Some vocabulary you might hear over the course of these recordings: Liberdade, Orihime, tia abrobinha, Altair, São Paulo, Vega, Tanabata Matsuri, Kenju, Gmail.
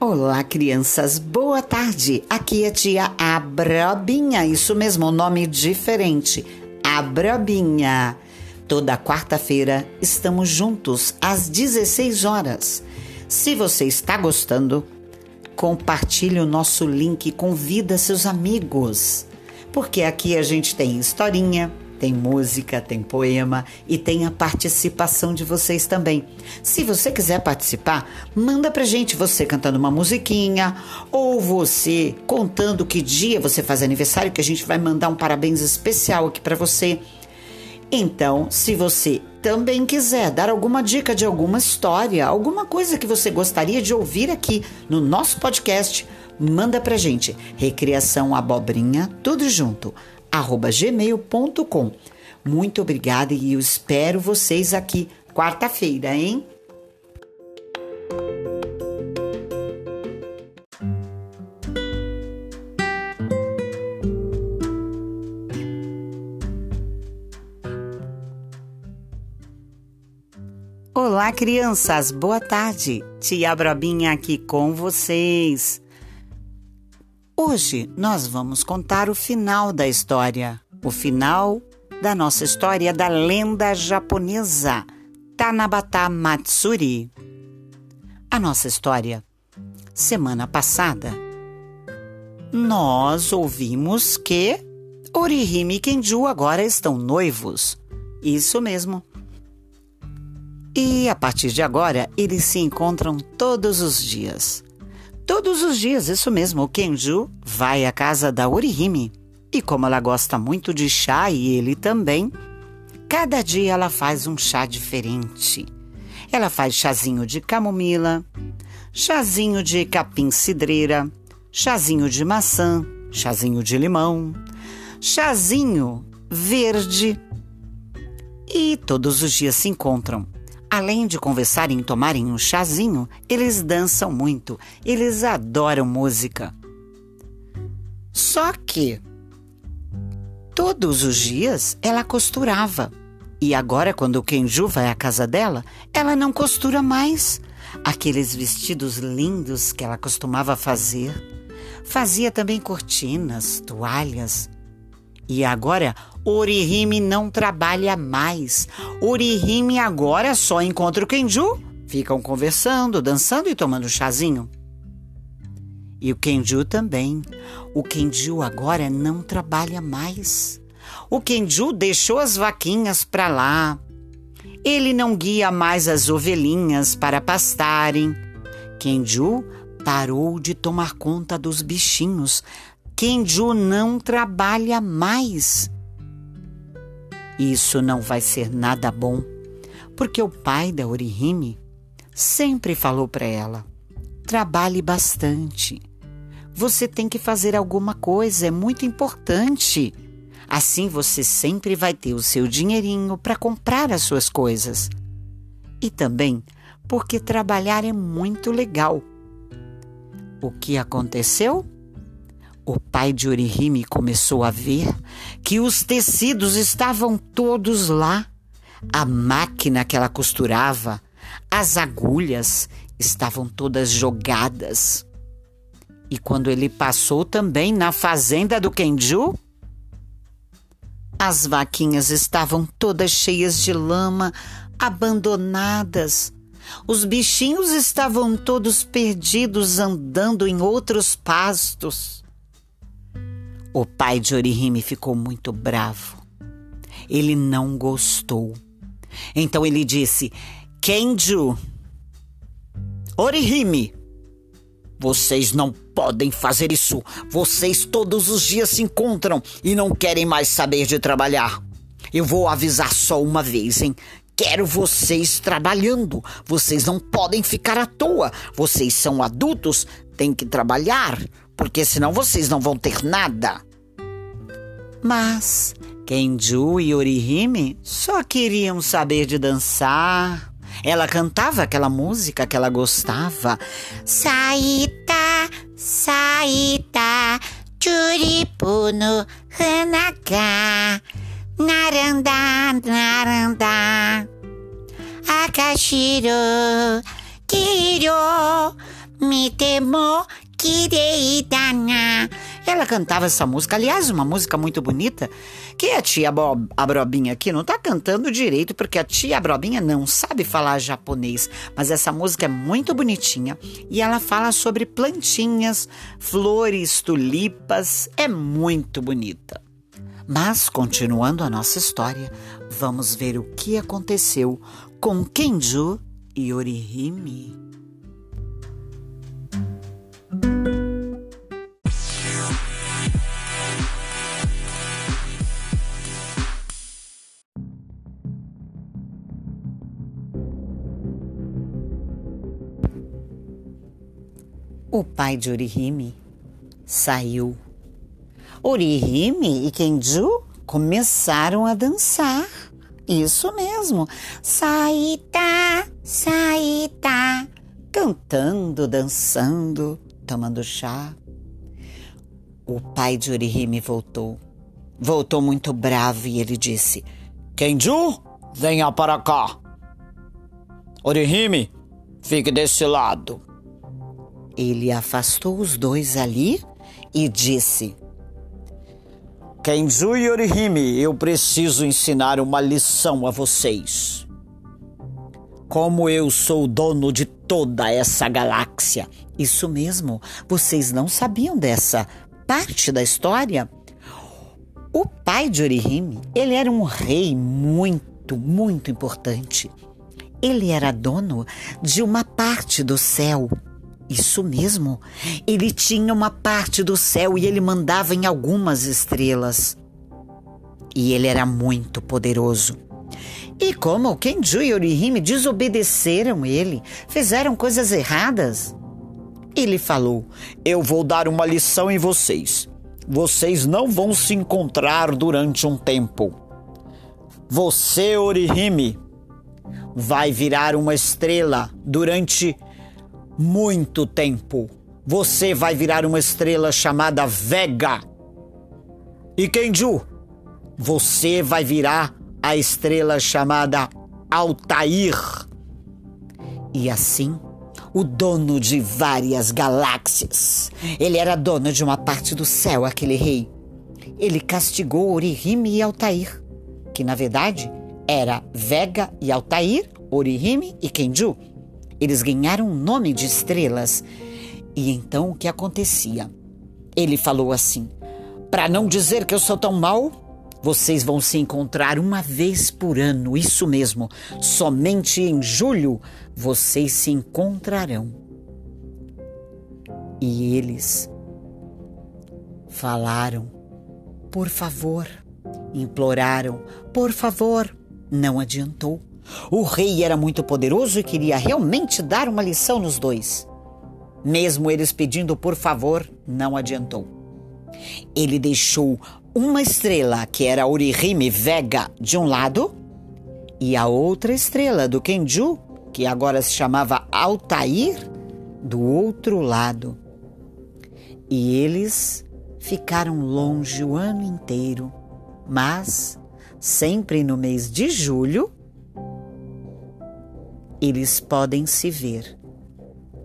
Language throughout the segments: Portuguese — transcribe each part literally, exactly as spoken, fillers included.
Olá, crianças, boa tarde. Aqui é tia Abrobinha, isso mesmo, um nome diferente, Abrobinha. Toda quarta-feira estamos juntos às dezesseis horas. Se você está gostando, compartilhe o nosso link e convida seus amigos, porque aqui a gente tem historinha, tem música, tem poema e tem a participação de vocês também. Se você quiser participar, manda pra gente você cantando uma musiquinha ou você contando que dia você faz aniversário, que a gente vai mandar um parabéns especial aqui pra você. Então, se você também quiser dar alguma dica de alguma história, alguma coisa que você gostaria de ouvir aqui no nosso podcast, manda pra gente. Recreação Abobrinha, tudo junto, arroba gmail ponto com. Muito obrigada e eu espero vocês aqui quarta-feira, hein? Olá, crianças, boa tarde. Tia Brobinha aqui com vocês. Hoje nós vamos contar o final da história, o final da nossa história da lenda japonesa Tanabata Matsuri. A nossa história, semana passada, nós ouvimos que Orihime e Kenju agora estão noivos. Isso mesmo. E a partir de agora, eles se encontram todos os dias. Todos os dias, isso mesmo, o Kenju vai à casa da Orihime. E como ela gosta muito de chá e ele também, cada dia ela faz um chá diferente. Ela faz chazinho de camomila, chazinho de capim-cidreira, chazinho de maçã, chazinho de limão, chazinho verde. E todos os dias se encontram. Além de conversarem e tomarem um chazinho, eles dançam muito, eles adoram música. Só que todos os dias ela costurava. E agora, quando o Kenju vai à casa dela, ela não costura mais. Aqueles vestidos lindos que ela costumava fazer. Fazia também cortinas, toalhas. E agora, Orihime não trabalha mais. Orihime agora só encontra o Kenju. Ficam conversando, dançando e tomando chazinho. E o Kenju também. O Kenju agora não trabalha mais. O Kenju deixou as vaquinhas para lá. Ele não guia mais as ovelhinhas para pastarem. Kenju parou de tomar conta dos bichinhos. Kenju não trabalha mais. Isso não vai ser nada bom, porque o pai da Orihime sempre falou para ela: trabalhe bastante. Você tem que fazer alguma coisa, é muito importante. Assim você sempre vai ter o seu dinheirinho para comprar as suas coisas. E também porque trabalhar é muito legal. O que aconteceu? O pai de Orihime começou a ver que os tecidos estavam todos lá. A máquina que ela costurava, as agulhas estavam todas jogadas. E quando ele passou também na fazenda do Kenju, as vaquinhas estavam todas cheias de lama, abandonadas. Os bichinhos estavam todos perdidos andando em outros pastos. O pai de Orihime ficou muito bravo. Ele não gostou. Então ele disse: Kenju, Orihime, vocês não podem fazer isso. Vocês todos os dias se encontram e não querem mais saber de trabalhar. Eu vou avisar só uma vez, hein? Quero vocês trabalhando. Vocês não podem ficar à toa. Vocês são adultos, têm que trabalhar, porque senão vocês não vão ter nada. Mas Kenju e Orihime só queriam saber de dançar. Ela cantava aquela música que ela gostava. Saita, saita, churipu no hanaka, naranda, naranda, akashiro, kiro, Me temo kireitana. Ela cantava essa música, aliás, uma música muito bonita, que a tia Abrobinha aqui não tá cantando direito, porque a tia Abrobinha não sabe falar japonês, mas essa música é muito bonitinha e ela fala sobre plantinhas, flores, tulipas, é muito bonita. Mas, continuando a nossa história, vamos ver o que aconteceu com Kenju e Orihime. O pai de Orihime saiu. Orihime e Kenju começaram a dançar. Isso mesmo. Saíta, saíta. Cantando, dançando, tomando chá. O pai de Orihime voltou. Voltou muito bravo e ele disse: Kenju, venha para cá. Orihime, fique desse lado. Ele afastou os dois ali e disse: Kenju e Orihime, eu preciso ensinar uma lição a vocês. Como eu sou o dono de toda essa galáxia. Isso mesmo, vocês não sabiam dessa parte da história? O pai de Orihime, ele era um rei muito, muito importante. Ele era dono de uma parte do céu. Isso mesmo, ele tinha uma parte do céu e ele mandava em algumas estrelas. E ele era muito poderoso. E como Kenju e Orihime desobedeceram ele, fizeram coisas erradas, ele falou: eu vou dar uma lição em vocês. Vocês não vão se encontrar durante um tempo. Você, Orihime, vai virar uma estrela durante muito tempo. Você vai virar uma estrela chamada Vega. E Kenju, você vai virar a estrela chamada Altair. E assim, o dono de várias galáxias. Ele era dono de uma parte do céu, aquele rei. Ele castigou Orihime e Altair, que na verdade era Vega e Altair, Orihime e Kenju. Eles ganharam o nome de estrelas. E então o que acontecia? Ele falou assim: para não dizer que eu sou tão mau, vocês vão se encontrar uma vez por ano. Isso mesmo, somente em julho vocês se encontrarão. E eles falaram: por favor, imploraram, por favor. Não adiantou. O rei era muito poderoso e queria realmente dar uma lição nos dois. Mesmo eles pedindo por favor, não adiantou. Ele deixou uma estrela, que era Orihime Vega, de um lado, e a outra estrela do Kenju, que agora se chamava Altair, do outro lado. E eles ficaram longe o ano inteiro, mas sempre no mês de julho, eles podem se ver.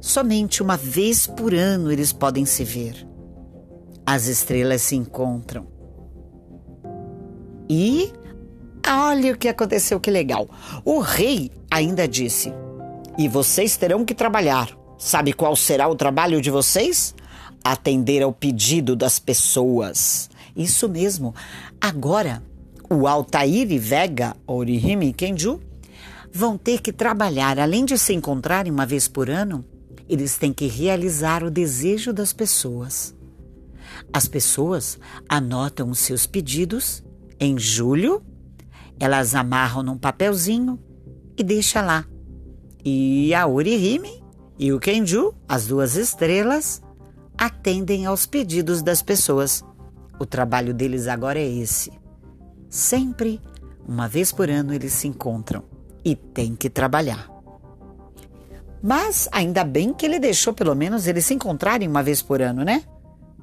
Somente uma vez por ano eles podem se ver. As estrelas se encontram. E olha o que aconteceu, que legal. O rei ainda disse: e vocês terão que trabalhar. Sabe qual será o trabalho de vocês? Atender ao pedido das pessoas. Isso mesmo. Agora, o Altair e Vega, Orihime e Kenju, vão ter que trabalhar. Além de se encontrarem uma vez por ano, eles têm que realizar o desejo das pessoas. As pessoas anotam os seus pedidos em julho, elas amarram num papelzinho e deixam lá. E a Orihime e o Kenju, as duas estrelas, atendem aos pedidos das pessoas. O trabalho deles agora é esse. Sempre, uma vez por ano, eles se encontram. E tem que trabalhar. Mas ainda bem que ele deixou pelo menos eles se encontrarem uma vez por ano, né?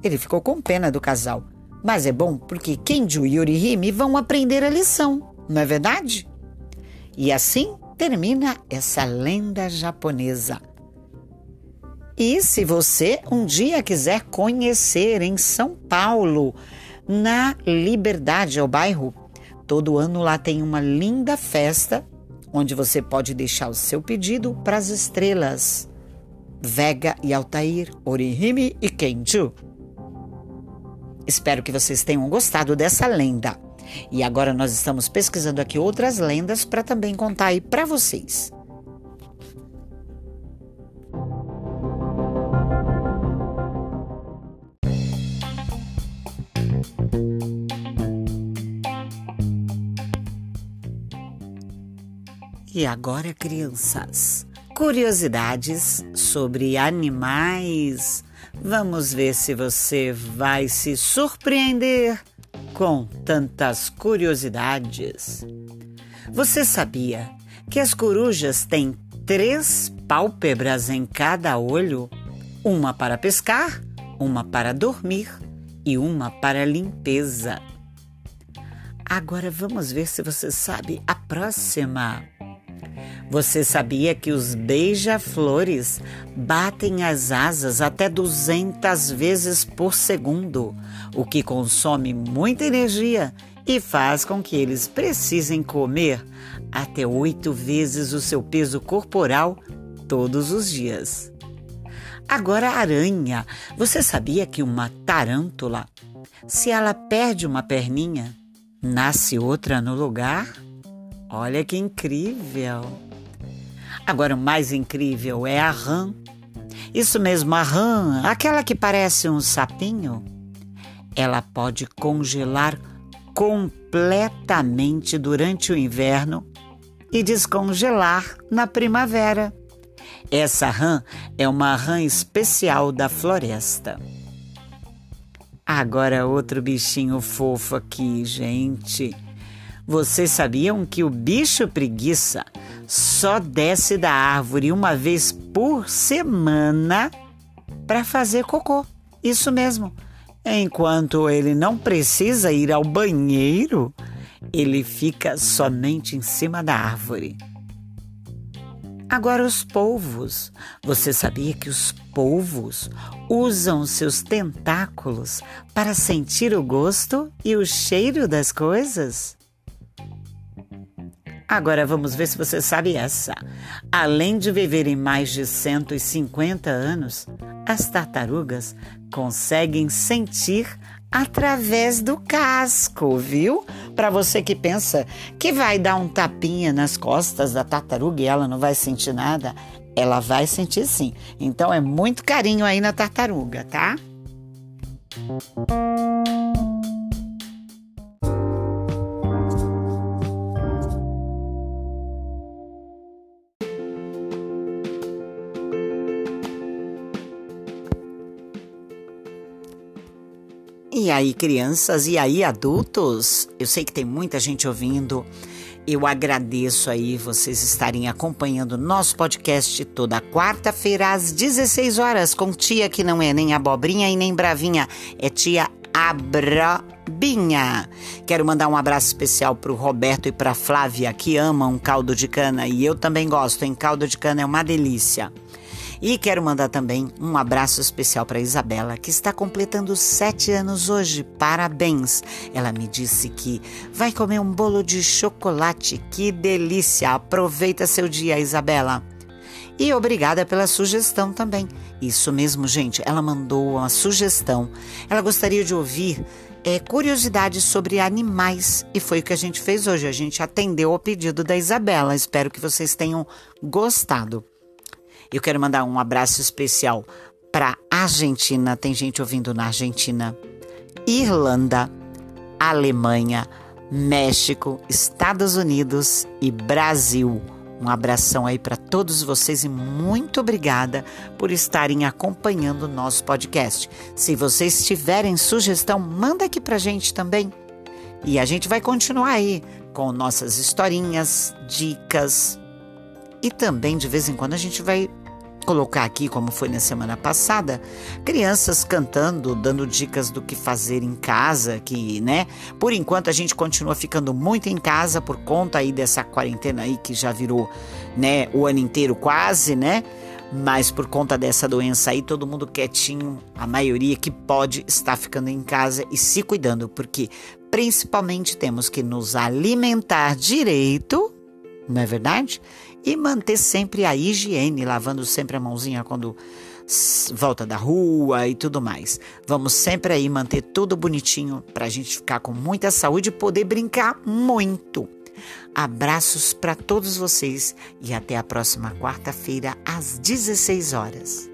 Ele ficou com pena do casal. Mas é bom porque Kenju e Orihime vão aprender a lição, não é verdade? E assim termina essa lenda japonesa. E se você um dia quiser conhecer em São Paulo, na Liberdade, é o bairro, todo ano lá tem uma linda festa onde você pode deixar o seu pedido para as estrelas Vega e Altair, Orihime e Kenju. Espero que vocês tenham gostado dessa lenda. E agora nós estamos pesquisando aqui outras lendas para também contar aí para vocês. E agora, crianças, curiosidades sobre animais. Vamos ver se você vai se surpreender com tantas curiosidades. Você sabia que as corujas têm três pálpebras em cada olho? Uma para pescar, uma para dormir e uma para limpeza. Agora vamos ver se você sabe a próxima. Você sabia que os beija-flores batem as asas até duzentas vezes por segundo, o que consome muita energia e faz com que eles precisem comer até oito vezes o seu peso corporal todos os dias? Agora, a aranha. Você sabia que uma tarântula, se ela perde uma perninha, nasce outra no lugar? Olha que incrível! Agora, o mais incrível é a rã. Isso mesmo, a rã, aquela que parece um sapinho, ela pode congelar completamente durante o inverno e descongelar na primavera. Essa rã é uma rã especial da floresta. Agora, outro bichinho fofo aqui, gente. Vocês sabiam que o bicho preguiça só desce da árvore uma vez por semana para fazer cocô? Isso mesmo. Enquanto ele não precisa ir ao banheiro, ele fica somente em cima da árvore. Agora, os polvos. Você sabia que os polvos usam seus tentáculos para sentir o gosto e o cheiro das coisas? Agora vamos ver se você sabe essa. Além de viverem mais de cento e cinquenta anos, as tartarugas conseguem sentir através do casco, viu? Para você que pensa que vai dar um tapinha nas costas da tartaruga e ela não vai sentir nada, ela vai sentir sim. Então é muito carinho aí na tartaruga, tá? E aí, crianças, e aí, adultos? Eu sei que tem muita gente ouvindo. Eu agradeço aí vocês estarem acompanhando nosso podcast toda quarta-feira às dezesseis horas com tia que não é nem abobrinha e nem bravinha, é tia Abrobinha. Quero mandar um abraço especial pro Roberto e pra Flávia, que amam caldo de cana, e eu também gosto, hein? Caldo de cana é uma delícia. E quero mandar também um abraço especial para a Isabela, que está completando sete anos hoje. Parabéns! Ela me disse que vai comer um bolo de chocolate. Que delícia! Aproveita seu dia, Isabela. E obrigada pela sugestão também. Isso mesmo, gente. Ela mandou uma sugestão. Ela gostaria de ouvir é, curiosidades sobre animais. E foi o que a gente fez hoje. A gente atendeu ao pedido da Isabela. Espero que vocês tenham gostado. Eu quero mandar um abraço especial para a Argentina, tem gente ouvindo na Argentina, Irlanda, Alemanha, México, Estados Unidos e Brasil. Um abração aí para todos vocês e muito obrigada por estarem acompanhando o nosso podcast. Se vocês tiverem sugestão, manda aqui para a gente também. E a gente vai continuar aí com nossas historinhas, dicas. E também, de vez em quando, a gente vai colocar aqui, como foi na semana passada, crianças cantando, dando dicas do que fazer em casa, que, né? Por enquanto, a gente continua ficando muito em casa por conta aí dessa quarentena aí que já virou, né, o ano inteiro quase, né? Mas por conta dessa doença aí, todo mundo quietinho, a maioria que pode está ficando em casa e se cuidando, porque principalmente temos que nos alimentar direito, não é verdade? E manter sempre a higiene, lavando sempre a mãozinha quando volta da rua e tudo mais. Vamos sempre aí manter tudo bonitinho para a gente ficar com muita saúde e poder brincar muito. Abraços para todos vocês e até a próxima quarta-feira às dezesseis horas.